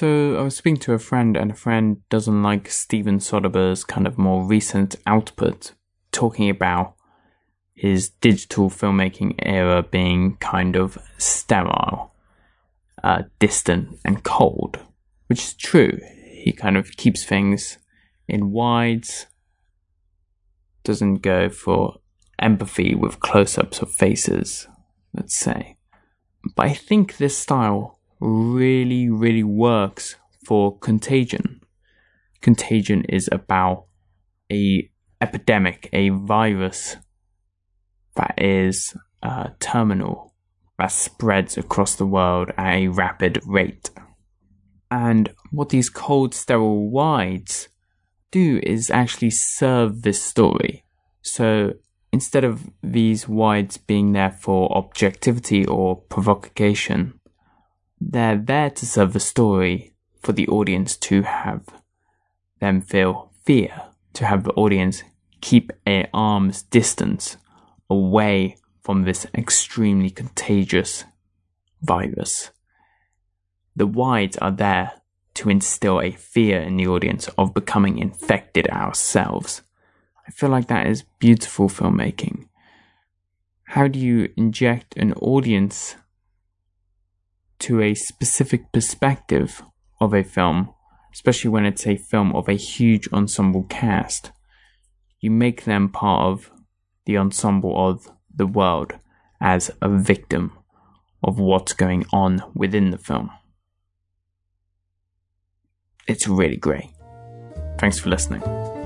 So I was speaking to a friend, and a friend doesn't like Steven Soderbergh's kind of more recent output, talking about his digital filmmaking era being kind of sterile, distant and cold, which is true. He kind of keeps things in wides, doesn't go for empathy with close-ups of faces, let's say. But I think this style really, really works for Contagion. Contagion is about a epidemic, a virus that is terminal, that spreads across the world at a rapid rate. And what these cold, sterile wides do is actually serve this story. So instead of these wides being there for objectivity or provocation, they're there to serve the story for the audience, to have them feel fear, to have the audience keep an arm's distance away from this extremely contagious virus. The wides are there to instill a fear in the audience of becoming infected ourselves. I feel like that is beautiful filmmaking. How do you inject an audience to a specific perspective of a film, especially when it's a film of a huge ensemble cast? You make them part of the ensemble of the world as a victim of what's going on within the film. It's really great. Thanks for listening.